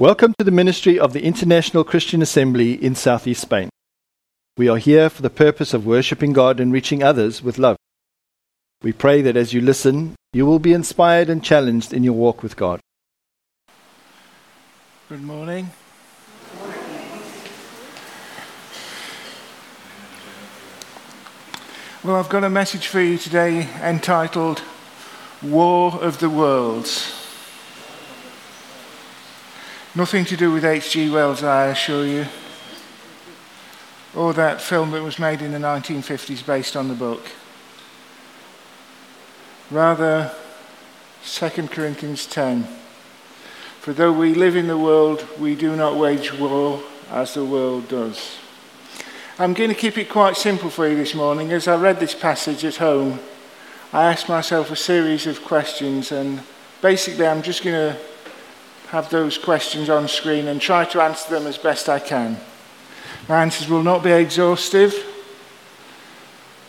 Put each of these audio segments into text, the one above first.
Welcome to the ministry of the International Christian Assembly in Southeast Spain. We are here for the purpose of worshiping God and reaching others with love. We pray that as you listen, you will be inspired and challenged in your walk with God. Good morning. Good morning. Well, I've got a message for you today entitled War of the Worlds. Nothing to do with H.G. Wells, I assure you, or that film that was made in the 1950s based on the book. Rather, 2 Corinthians 10. For though we live in the world, we do not wage war as the world does. I'm going to keep it quite simple for you this morning. As I read this passage at home, I asked myself a series of questions, and basically I'm just going to have those questions on screen and try to answer them as best I can. My answers will not be exhaustive,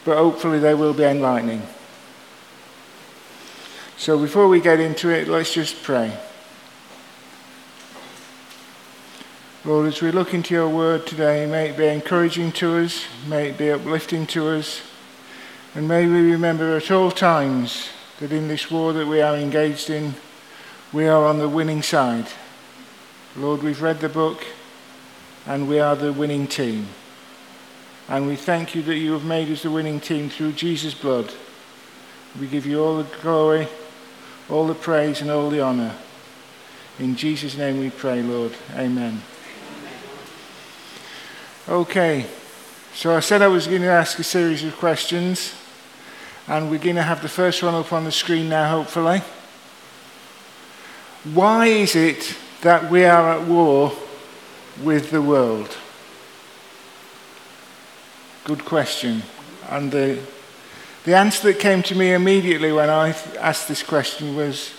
but hopefully they will be enlightening. So before we get into it, let's just pray. Lord, as we look into your word today, may it be encouraging to us, may it be uplifting to us, and may we remember at all times that in this war that we are engaged in, we are on the winning side. Lord, we've read the book and we are the winning team. And we thank you that you have made us the winning team through Jesus' blood. We give you all the glory, all the praise and all the honor. In Jesus' name we pray, Lord. Amen. Okay, so I said I was going to ask a series of questions, and we're going to have the first one up on the screen now, hopefully. Why is it that we are at war with the world? Good question. And the answer that came to me immediately when I asked this question was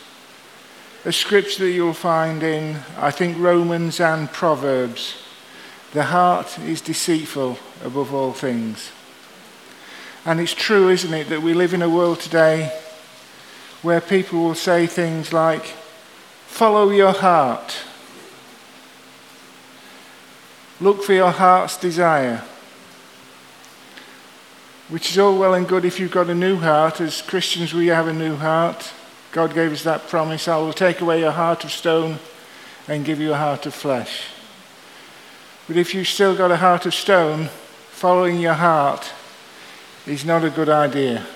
a scripture that you'll find in, I think, Romans and Proverbs. The heart is deceitful above all things. And it's true, isn't it, that we live in a world today where people will say things like, follow your heart. Look for your heart's desire. Which is all well and good if you've got a new heart. As Christians, we have a new heart. God gave us that promise. I will take away your heart of stone and give you a heart of flesh. But if you've still got a heart of stone, following your heart is not a good idea.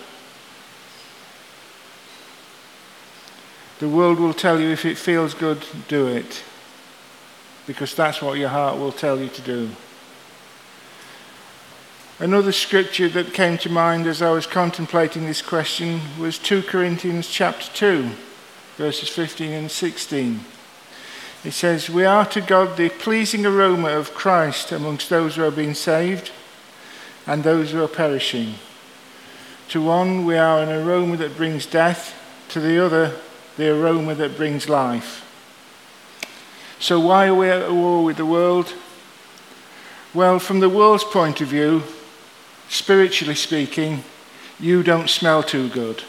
The world will tell you if it feels good, do it. Because that's what your heart will tell you to do. Another scripture that came to mind as I was contemplating this question was 2 Corinthians chapter 2, verses 15 and 16. It says, we are to God the pleasing aroma of Christ amongst those who are being saved and those who are perishing. To one we are an aroma that brings death, to the other the aroma that brings life. So why are we at war with the world? Well, from the world's point of view, spiritually speaking, you don't smell too good.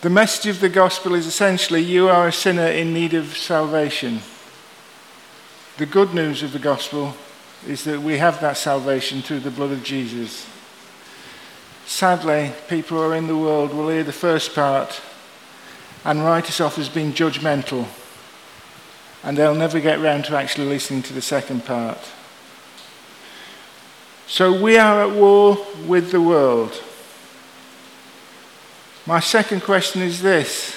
The message of the gospel is essentially you are a sinner in need of salvation. The good news of the gospel is that we have that salvation through the blood of Jesus. Sadly, people who are in the world will hear the first part and write us off as being judgmental, and they'll never get round to actually listening to the second part. So we are at war with the world. My second question is this: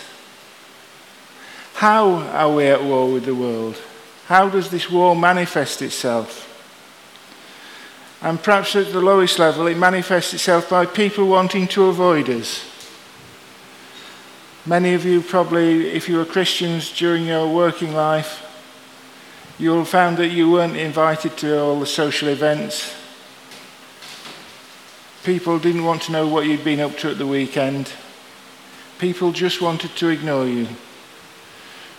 how are we at war with the world? How does this war manifest itself? And perhaps at the lowest level, it manifests itself by people wanting to avoid us. Many of you probably, if you were Christians during your working life, you'll have found that you weren't invited to all the social events. People didn't want to know what you'd been up to at the weekend. People just wanted to ignore you.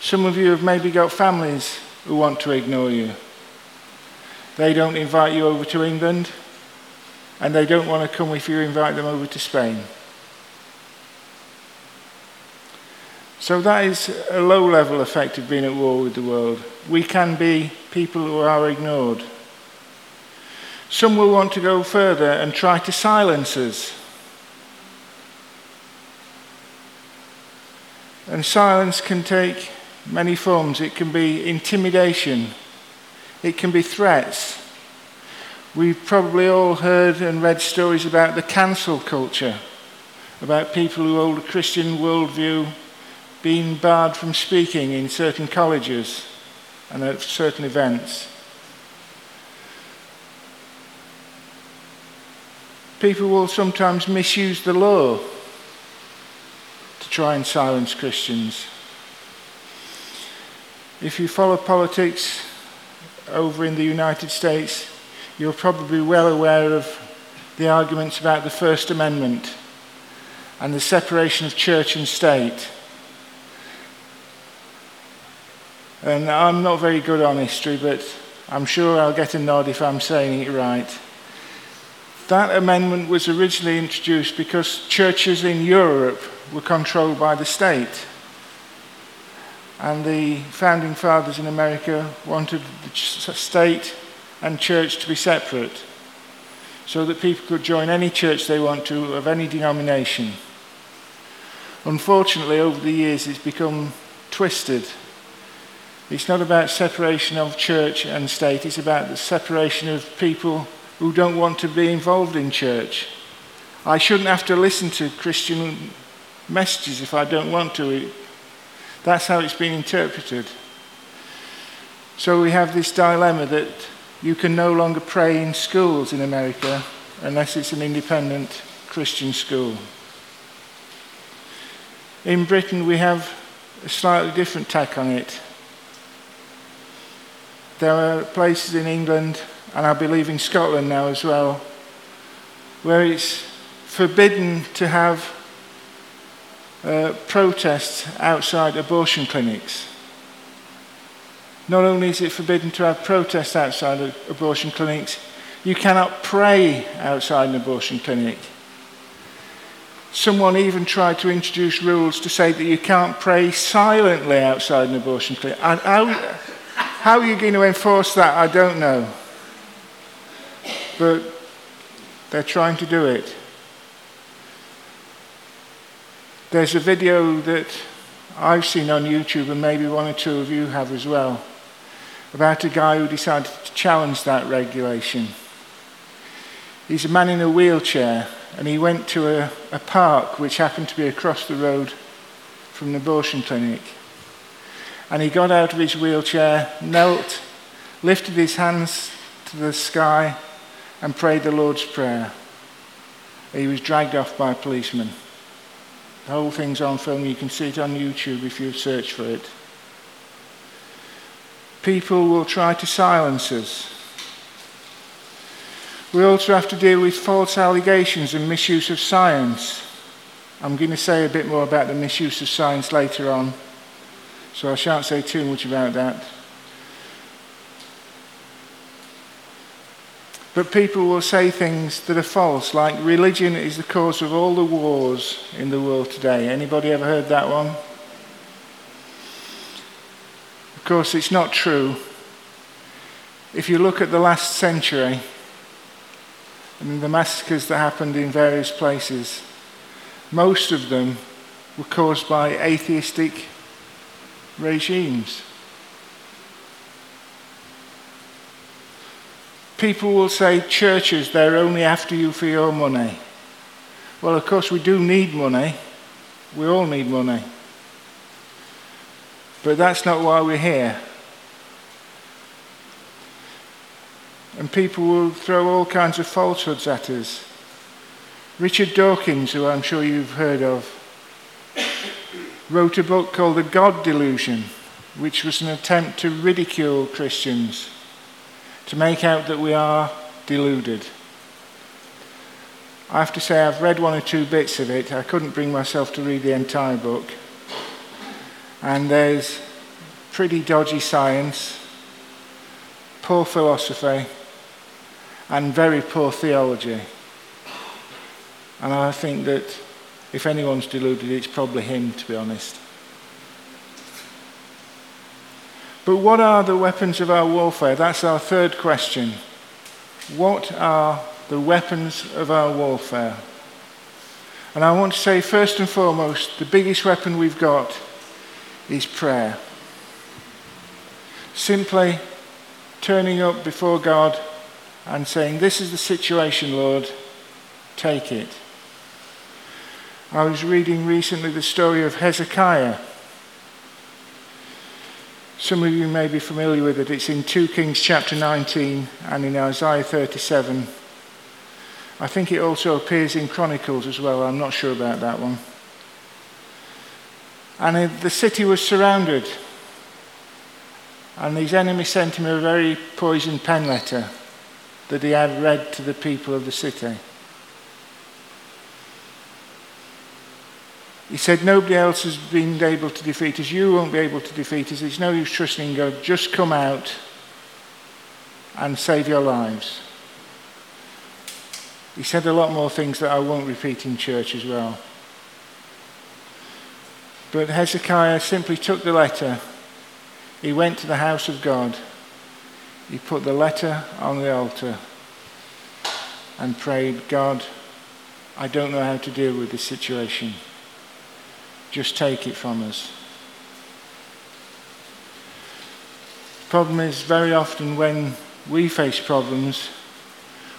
Some of you have maybe got families who want to ignore you. They don't invite you over to England, and they don't want to come if you invite them over to Spain. So that is a low level effect of being at war with the world. We can be people who are ignored. Some will want to go further and try to silence us. And silence can take many forms. It can be intimidation. It can be threats. We've probably all heard and read stories about the cancel culture, about people who hold a Christian worldview being barred from speaking in certain colleges and at certain events. People will sometimes misuse the law to try and silence Christians. If you follow politics over in the United States, you're probably well aware of the arguments about the First Amendment and the separation of church and state. And I'm not very good on history, but I'm sure I'll get a nod if I'm saying it right. That amendment was originally introduced because churches in Europe were controlled by the state. And the Founding Fathers in America wanted the state and church to be separate, so that people could join any church they want to, of any denomination. Unfortunately, over the years, it's become twisted. It's not about separation of church and state, it's about the separation of people who don't want to be involved in church. I shouldn't have to listen to Christian messages if I don't want to. That's how it's been interpreted. So we have this dilemma that you can no longer pray in schools in America unless it's an independent Christian school. In Britain, we have a slightly different tack on it. There are places in England, and I believe in Scotland now as well, where it's forbidden to have protests outside abortion clinics. Not only is it forbidden to have protests outside of abortion clinics, you cannot pray outside an abortion clinic. Someone even tried to introduce rules to say that you can't pray silently outside an abortion clinic. How are you going to enforce that? I don't know. But they're trying to do it. There's a video that I've seen on YouTube, and maybe one or two of you have as well, about a guy who decided to challenge that regulation. He's a man in a wheelchair, and he went to a park which happened to be across the road from an abortion clinic. And he got out of his wheelchair, knelt, lifted his hands to the sky, and prayed the Lord's Prayer. He was dragged off by a policeman. The whole thing's on film. You can see it on YouTube if you search for it. People will try to silence us. We also have to deal with false allegations and misuse of science. I'm going to say a bit more about the misuse of science later on, so I shan't say too much about that. But people will say things that are false, like religion is the cause of all the wars in the world today. Anybody ever heard that one? Of course, it's not true. If you look at the last century and the massacres that happened in various places, most of them were caused by atheistic regimes. People will say churches, they're only after you for your money. Well, of course, we do need money. We all need money. But that's not why we're here. And people will throw all kinds of falsehoods at us. Richard Dawkins, who I'm sure you've heard of, wrote a book called The God Delusion, which was an attempt to ridicule Christians, to make out that we are deluded. I have to say I've read one or two bits of it. I couldn't bring myself to read the entire book. And there's pretty dodgy science, poor philosophy, and very poor theology. And I think that if anyone's deluded, it's probably him, to be honest. But what are the weapons of our warfare? That's our third question. What are the weapons of our warfare? And I want to say, first and foremost, the biggest weapon we've got is prayer. Simply turning up before God and saying, this is the situation, Lord, take it. I was reading recently the story of Hezekiah. Some of you may be familiar with it. It's in 2 Kings chapter 19 and in Isaiah 37. I think it also appears in Chronicles as well. I'm not sure about that one. And the city was surrounded. And his enemy sent him a very poisoned pen letter that he had read to the people of the city. He said, nobody else has been able to defeat us. You won't be able to defeat us. There's no use trusting in God. Just come out and save your lives. He said a lot more things that I won't repeat in church as well. But Hezekiah simply took the letter. He went to the house of God. He put the letter on the altar and prayed, God, I don't know how to deal with this situation. Just take it from us. Problem is, very often when we face problems,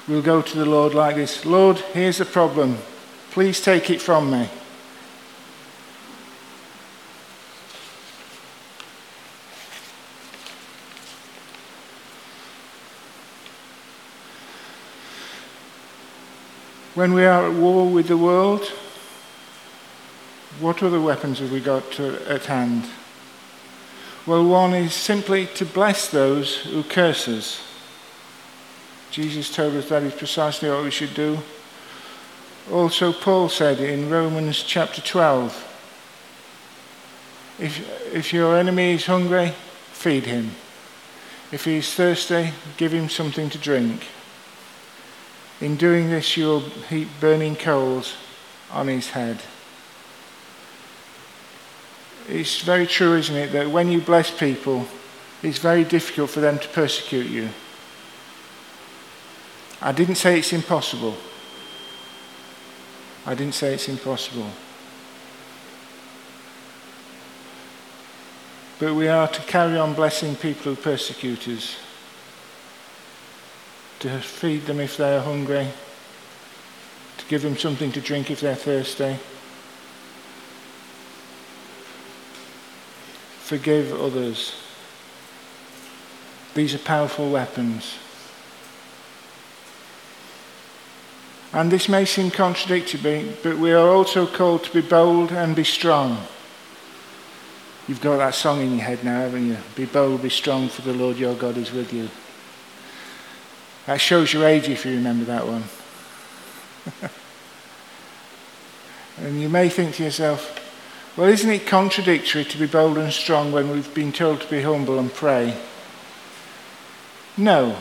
we'll go to the Lord like this, Lord, here's the problem. Please take it from me. When we are at war with the world, what other weapons have we got at hand? Well, one is simply to bless those who curse us. Jesus told us that is precisely what we should do. Also, Paul said in Romans chapter 12, if your enemy is hungry, feed him. If he is thirsty, give him something to drink. In doing this, you will heap burning coals on his head. It's very true, isn't it, that when you bless people, it's very difficult for them to persecute you. I didn't say it's impossible. I didn't say it's impossible. But we are to carry on blessing people who persecute us, to feed them if they are hungry, to give them something to drink if they're thirsty, forgive others. These are powerful weapons. And this may seem contradictory, but we are also called to be bold and be strong. You've got that song in your head now, haven't you? Be bold, be strong, for the Lord your God is with you. That shows your age if you remember that one. And you may think to yourself, well, isn't it contradictory to be bold and strong when we've been told to be humble and pray? No.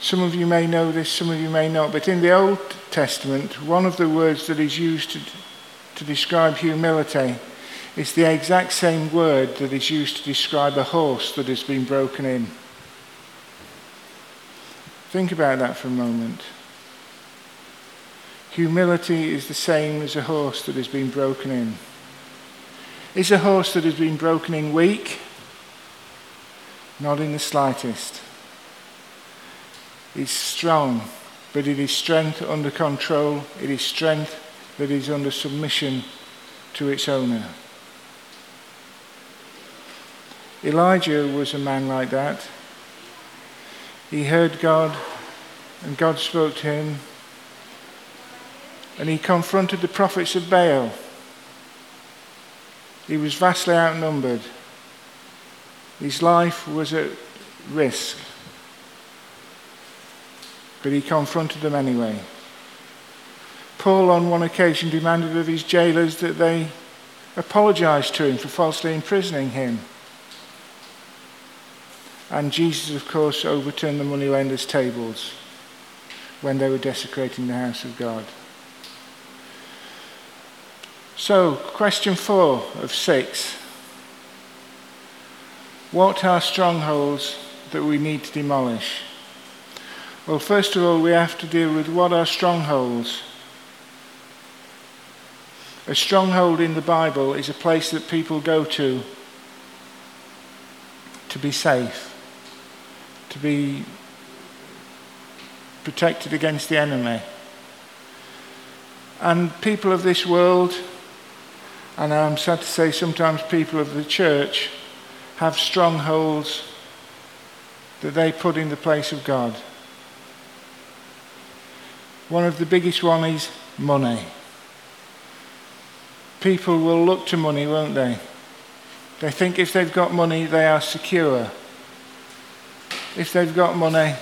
Some of you may know this, some of you may not, but in the Old Testament, one of the words that is used to describe humility is the exact same word that is used to describe a horse that has been broken in. Think about that for a moment. Humility is the same as a horse that has been broken in. Is a horse that has been broken in weak? Not in the slightest. It's strong, but it is strength under control. It is strength that is under submission to its owner. Elijah was a man like that. He heard God, and God spoke to him. And he confronted the prophets of Baal. He was vastly outnumbered. His life was at risk. But he confronted them anyway. Paul, on one occasion, demanded of his jailers that they apologize to him for falsely imprisoning him. And Jesus, of course, overturned the money lenders' tables when they were desecrating the house of God. So, question 4 of 6. What are strongholds that we need to demolish? Well, first of all, we have to deal with what are strongholds. A stronghold in the Bible is a place that people go to be safe, to be protected against the enemy. And people of this world, and I'm sad to say sometimes people of the church, have strongholds that they put in the place of God. One of the biggest one is money. People will look to money, won't they? They think if they've got money, they are secure. If they've got money,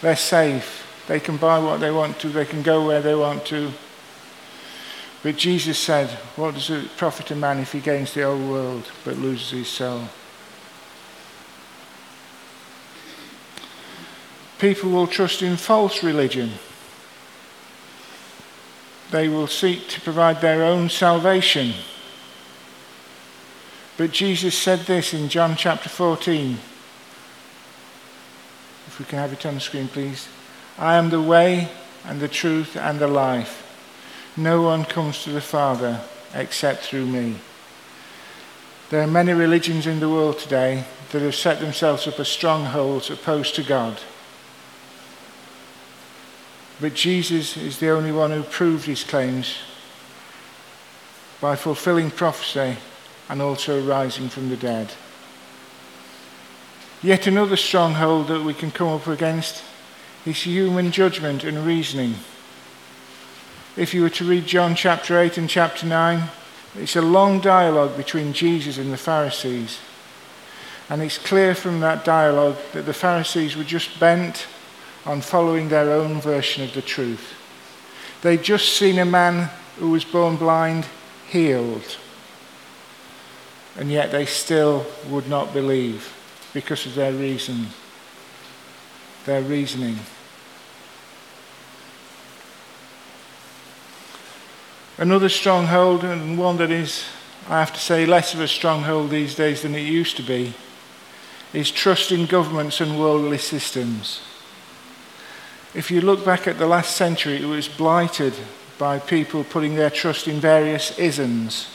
they're safe. They can buy what they want to. They can go where they want to. But Jesus said, what does it profit a man if he gains the whole world but loses his soul? People will trust in false religion. They will seek to provide their own salvation. But Jesus said this in John chapter 14. If we can have it on the screen, please. I am the way and the truth and the life. No one comes to the Father except through me. There are many religions in the world today that have set themselves up as strongholds opposed to God. But Jesus is the only one who proved his claims by fulfilling prophecy and also rising from the dead. Yet another stronghold that we can come up against is human judgment and reasoning. If you were to read John chapter 8 and chapter 9, it's a long dialogue between Jesus and the Pharisees. And it's clear from that dialogue that the Pharisees were just bent on following their own version of the truth. They'd just seen a man who was born blind healed, and yet they still would not believe because of their reasoning. Another stronghold, and one that is, I have to say, less of a stronghold these days than it used to be, is trust in governments and worldly systems. If you look back at the last century, it was blighted by people putting their trust in various isms.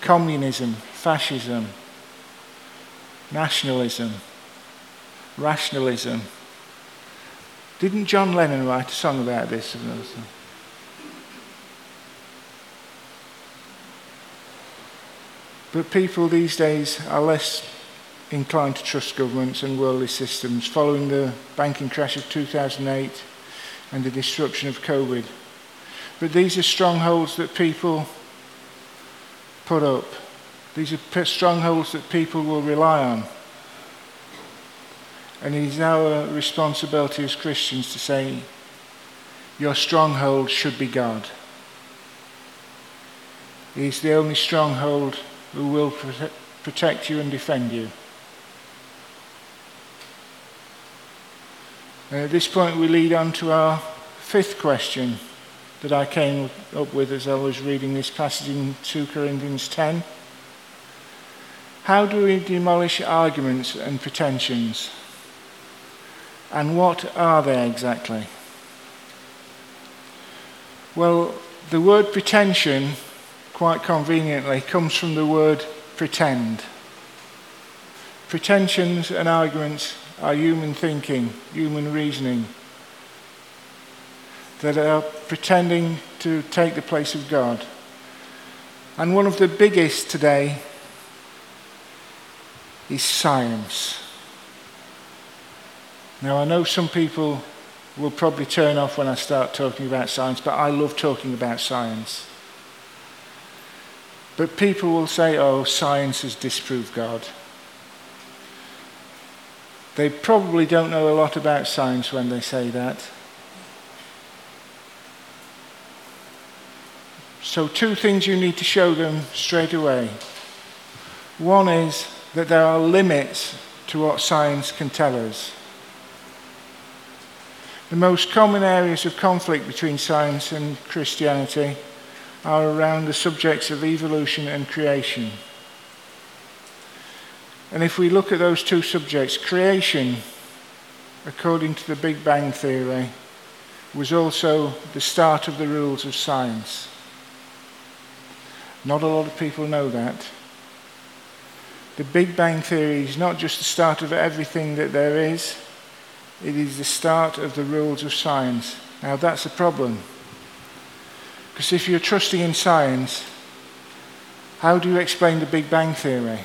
Communism, fascism, nationalism, rationalism. Didn't John Lennon write a song about this? But people these days are less inclined to trust governments and worldly systems following the banking crash of 2008 and the disruption of COVID. But these are strongholds that people put up. These are strongholds that people will rely on. And it is our responsibility as Christians to say, your stronghold should be God. He is the only stronghold who will protect you and defend you. At this point we lead on to our fifth question that I came up with as I was reading this passage in 2 Corinthians 10. How do we demolish arguments and pretensions? And what are they exactly? Well, the word pretension, quite conveniently, comes from the word pretend. Pretensions and arguments are human thinking, human reasoning, that are pretending to take the place of God. And one of the biggest today is science. Now, I know some people will probably turn off when I start talking about science, but I love talking about science. But people will say, oh, science has disproved God. They probably don't know a lot about science when they say that. So two things you need to show them straight away. One is that there are limits to what science can tell us. The most common areas of conflict between science and Christianity are around the subjects of evolution and creation. And if we look at those two subjects, creation, according to the Big Bang Theory, was also the start of the rules of science. Not a lot of people know that. The Big Bang Theory is not just the start of everything that there is, it is the start of the rules of science. Now that's a problem. Because if you're trusting in science, how do you explain the Big Bang Theory?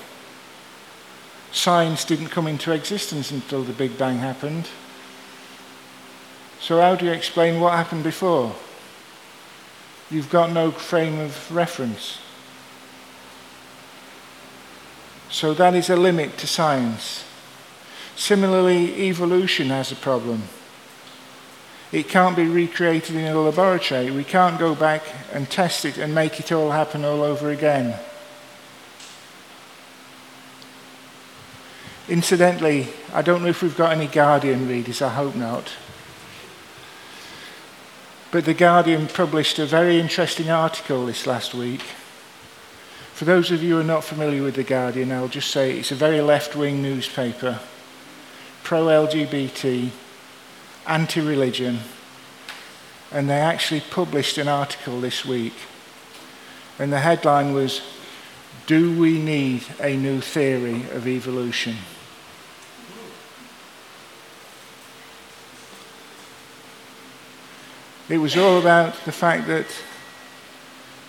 Science didn't come into existence until the Big Bang happened. So how do you explain what happened before? You've got no frame of reference. So that is a limit to science. Similarly, evolution has a problem. It can't be recreated in a laboratory. We can't go back and test it and make it all happen all over again. Incidentally, I don't know if we've got any Guardian readers, I hope not. But The Guardian published a very interesting article this last week. For those of you who are not familiar with The Guardian, I'll just say it's a very left-wing newspaper, pro-LGBT, anti-religion, and they actually published an article this week. And the headline was, "Do we need a new theory of evolution?" It was all about the fact that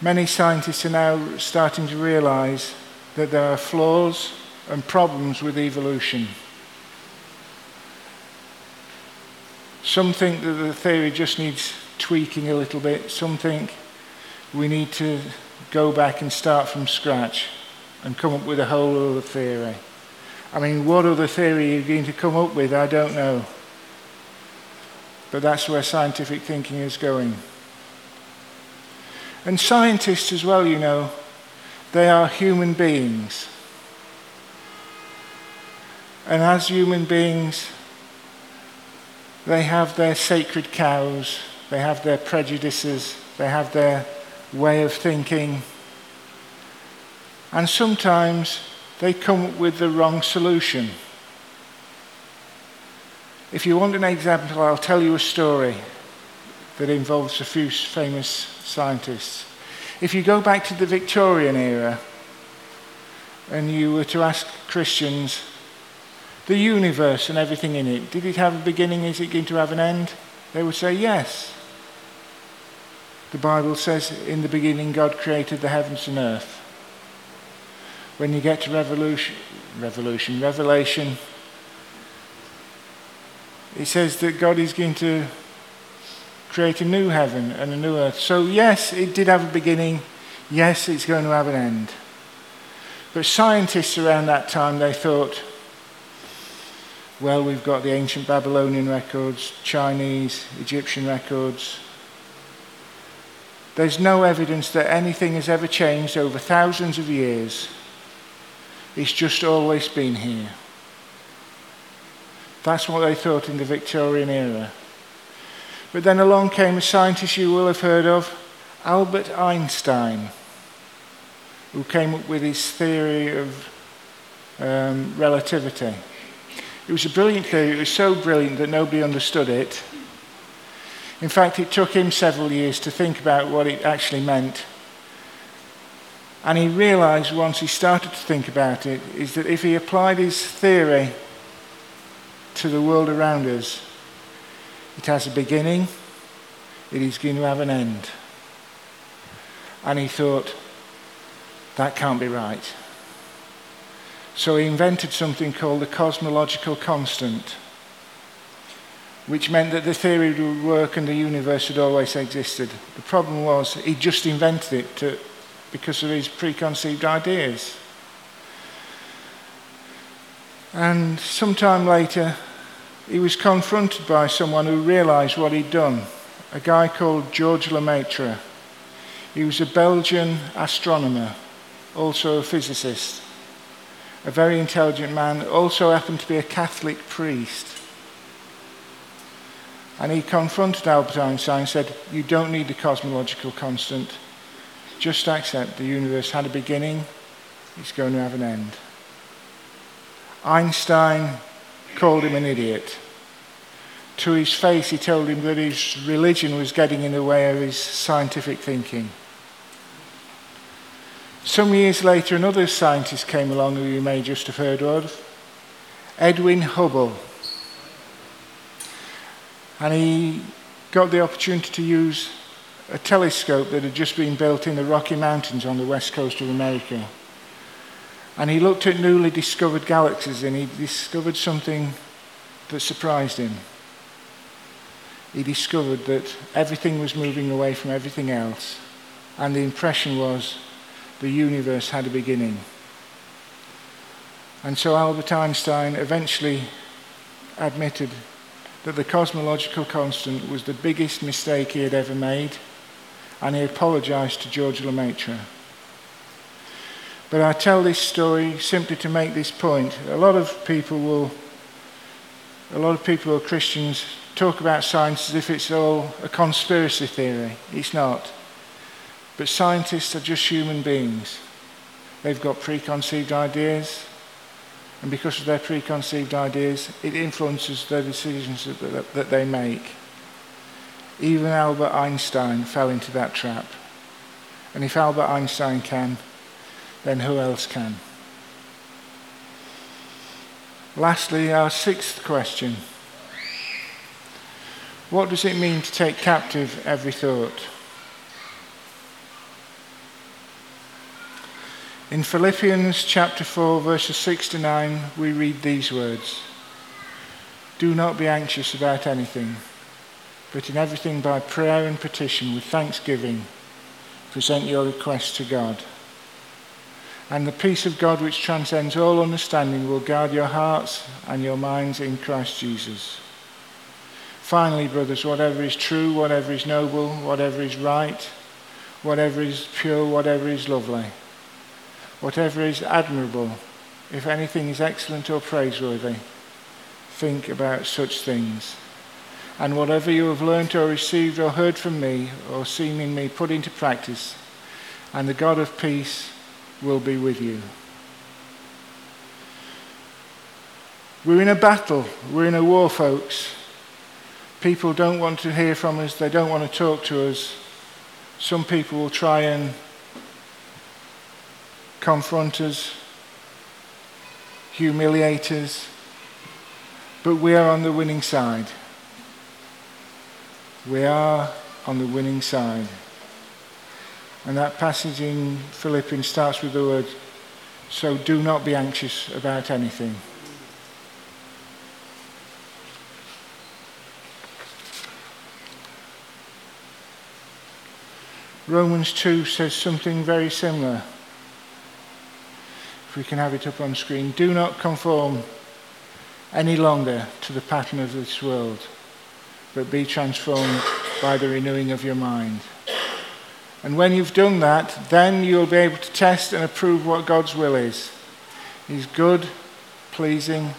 many scientists are now starting to realize that there are flaws and problems with evolution. Some think that the theory just needs tweaking a little bit. Some think we need to go back and start from scratch and come up with a whole other theory. I mean, what other theory are you going to come up with? I don't know. But that's where scientific thinking is going. And scientists as well, you know, they are human beings. And as human beings, they have their sacred cows, they have their prejudices, they have their way of thinking. And sometimes they come up with the wrong solution. If you want an example, I'll tell you a story that involves a few famous scientists. If you go back to the Victorian era and you were to ask Christians, the universe and everything in it, did it have a beginning? Is it going to have an end? They would say yes. The Bible says, in the beginning God created the heavens and earth. When you get to Revelation, it says that God is going to create a new heaven and a new earth. So yes, it did have a beginning. Yes, it's going to have an end. But scientists around that time, they thought, well, we've got the ancient Babylonian records, Chinese, Egyptian records. There's no evidence that anything has ever changed over thousands of years. It's just always been here. That's what they thought in the Victorian era. But then along came a scientist you will have heard of, Albert Einstein, who came up with his theory of relativity. It was a brilliant theory. It was so brilliant that nobody understood it. In fact, it took him several years to think about what it actually meant. And he realized once he started to think about it, is that if he applied his theory to the world around us, it has a beginning, it is going to have an end. And he thought, that can't be right. So he invented something called the cosmological constant, which meant that the theory would work and the universe had always existed. The problem was he just invented it because of his preconceived ideas. And sometime later, he was confronted by someone who realized what he'd done, a guy called Georges Lemaître. He was a Belgian astronomer, also a physicist, a very intelligent man, also happened to be a Catholic priest. And he confronted Albert Einstein and said, you don't need the cosmological constant. Just accept the universe had a beginning, it's going to have an end. Einstein called him an idiot. To his face, he told him that his religion was getting in the way of his scientific thinking. Some years later, another scientist came along who you may just have heard of, Edwin Hubble. And he got the opportunity to use a telescope that had just been built in the Rocky Mountains on the west coast of America. And he looked at newly discovered galaxies, and he discovered something that surprised him. He discovered that everything was moving away from everything else, and the impression was the universe had a beginning. And so Albert Einstein eventually admitted that the cosmological constant was the biggest mistake he had ever made, and he apologized to Georges Lemaître. But I tell this story simply to make this point. A lot of people who are Christians talk about science as if it's all a conspiracy theory. It's not. But scientists are just human beings. They've got preconceived ideas, and because of their preconceived ideas, it influences their decisions that they make. Even Albert Einstein fell into that trap. And if Albert Einstein can, then who else can? Lastly, our sixth question. What does it mean to take captive every thought? In Philippians chapter 4, verses 6-9, we read these words. Do not be anxious about anything, but in everything by prayer and petition with thanksgiving, present your requests to God. And the peace of God which transcends all understanding will guard your hearts and your minds in Christ Jesus. Finally, brothers, whatever is true, whatever is noble, whatever is right, whatever is pure, whatever is lovely, whatever is admirable, if anything is excellent or praiseworthy, think about such things. And whatever you have learnt or received or heard from me or seen in me, put into practice, and the God of peace will be with you. We're in a battle. We're in a war, folks. People don't want to hear from us. They don't want to talk to us. Some people will try and confront us, humiliate us, but we are on the winning side. We are on the winning side. And that passage in Philippians starts with the word, so do not be anxious about anything. Romans 2 says something very similar. If we can have it up on screen. Do not conform any longer to the pattern of this world, but be transformed by the renewing of your mind. And when you've done that, then you'll be able to test and approve what God's will is. His good, pleasing,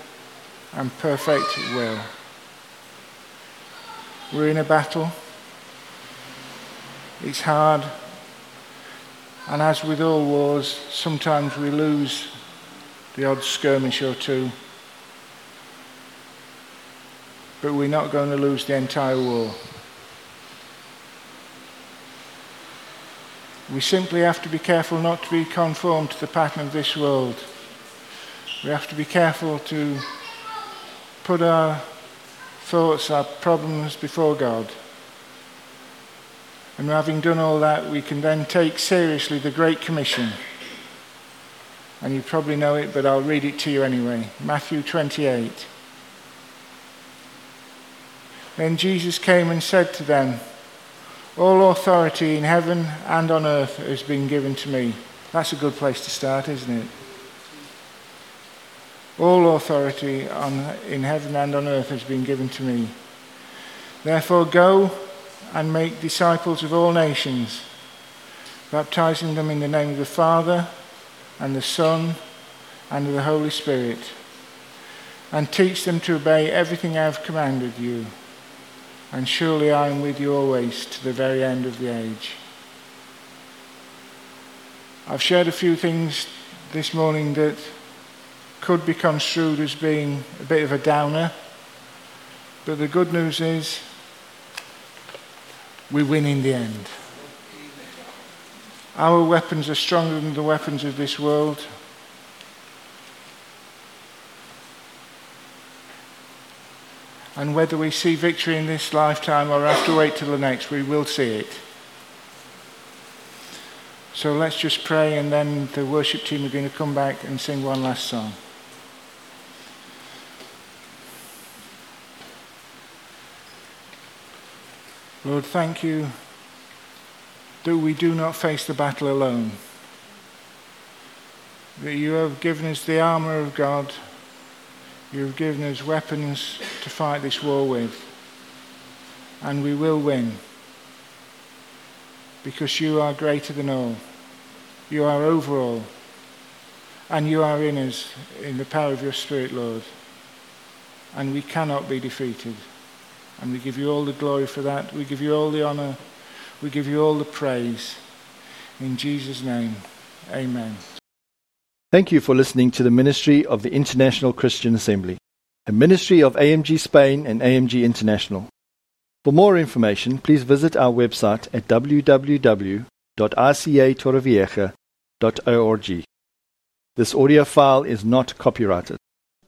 and perfect will. We're in a battle. It's hard. And as with all wars, sometimes we lose the odd skirmish or two. But we're not going to lose the entire war. We simply have to be careful not to be conformed to the pattern of this world. We have to be careful to put our thoughts, our problems before God. And having done all that, we can then take seriously the Great Commission. And you probably know it, but I'll read it to you anyway. Matthew 28. Then Jesus came and said to them, all authority in heaven and on earth has been given to me. That's a good place to start, isn't it? All authority in heaven and on earth has been given to me. Therefore go and make disciples of all nations, baptizing them in the name of the Father and the Son and of the Holy Spirit, and teach them to obey everything I have commanded you. And surely I am with you always to the very end of the age. I've shared a few things this morning that could be construed as being a bit of a downer. But the good news is we win in the end. Our weapons are stronger than the weapons of this world. And whether we see victory in this lifetime or have to wait till the next, we will see it. So let's just pray, and then the worship team are going to come back and sing one last song. Lord, thank you that we do not face the battle alone. That you have given us the armour of God. You have given us weapons to fight this war with. And we will win. Because you are greater than all. You are over all. And you are in us, in the power of your Spirit, Lord. And we cannot be defeated. And we give you all the glory for that. We give you all the honour. We give you all the praise. In Jesus' name, amen. Thank you for listening to the ministry of the International Christian Assembly, a ministry of AMG Spain and AMG International. For more information, please visit our website at www.icatorrevieja.org. This audio file is not copyrighted.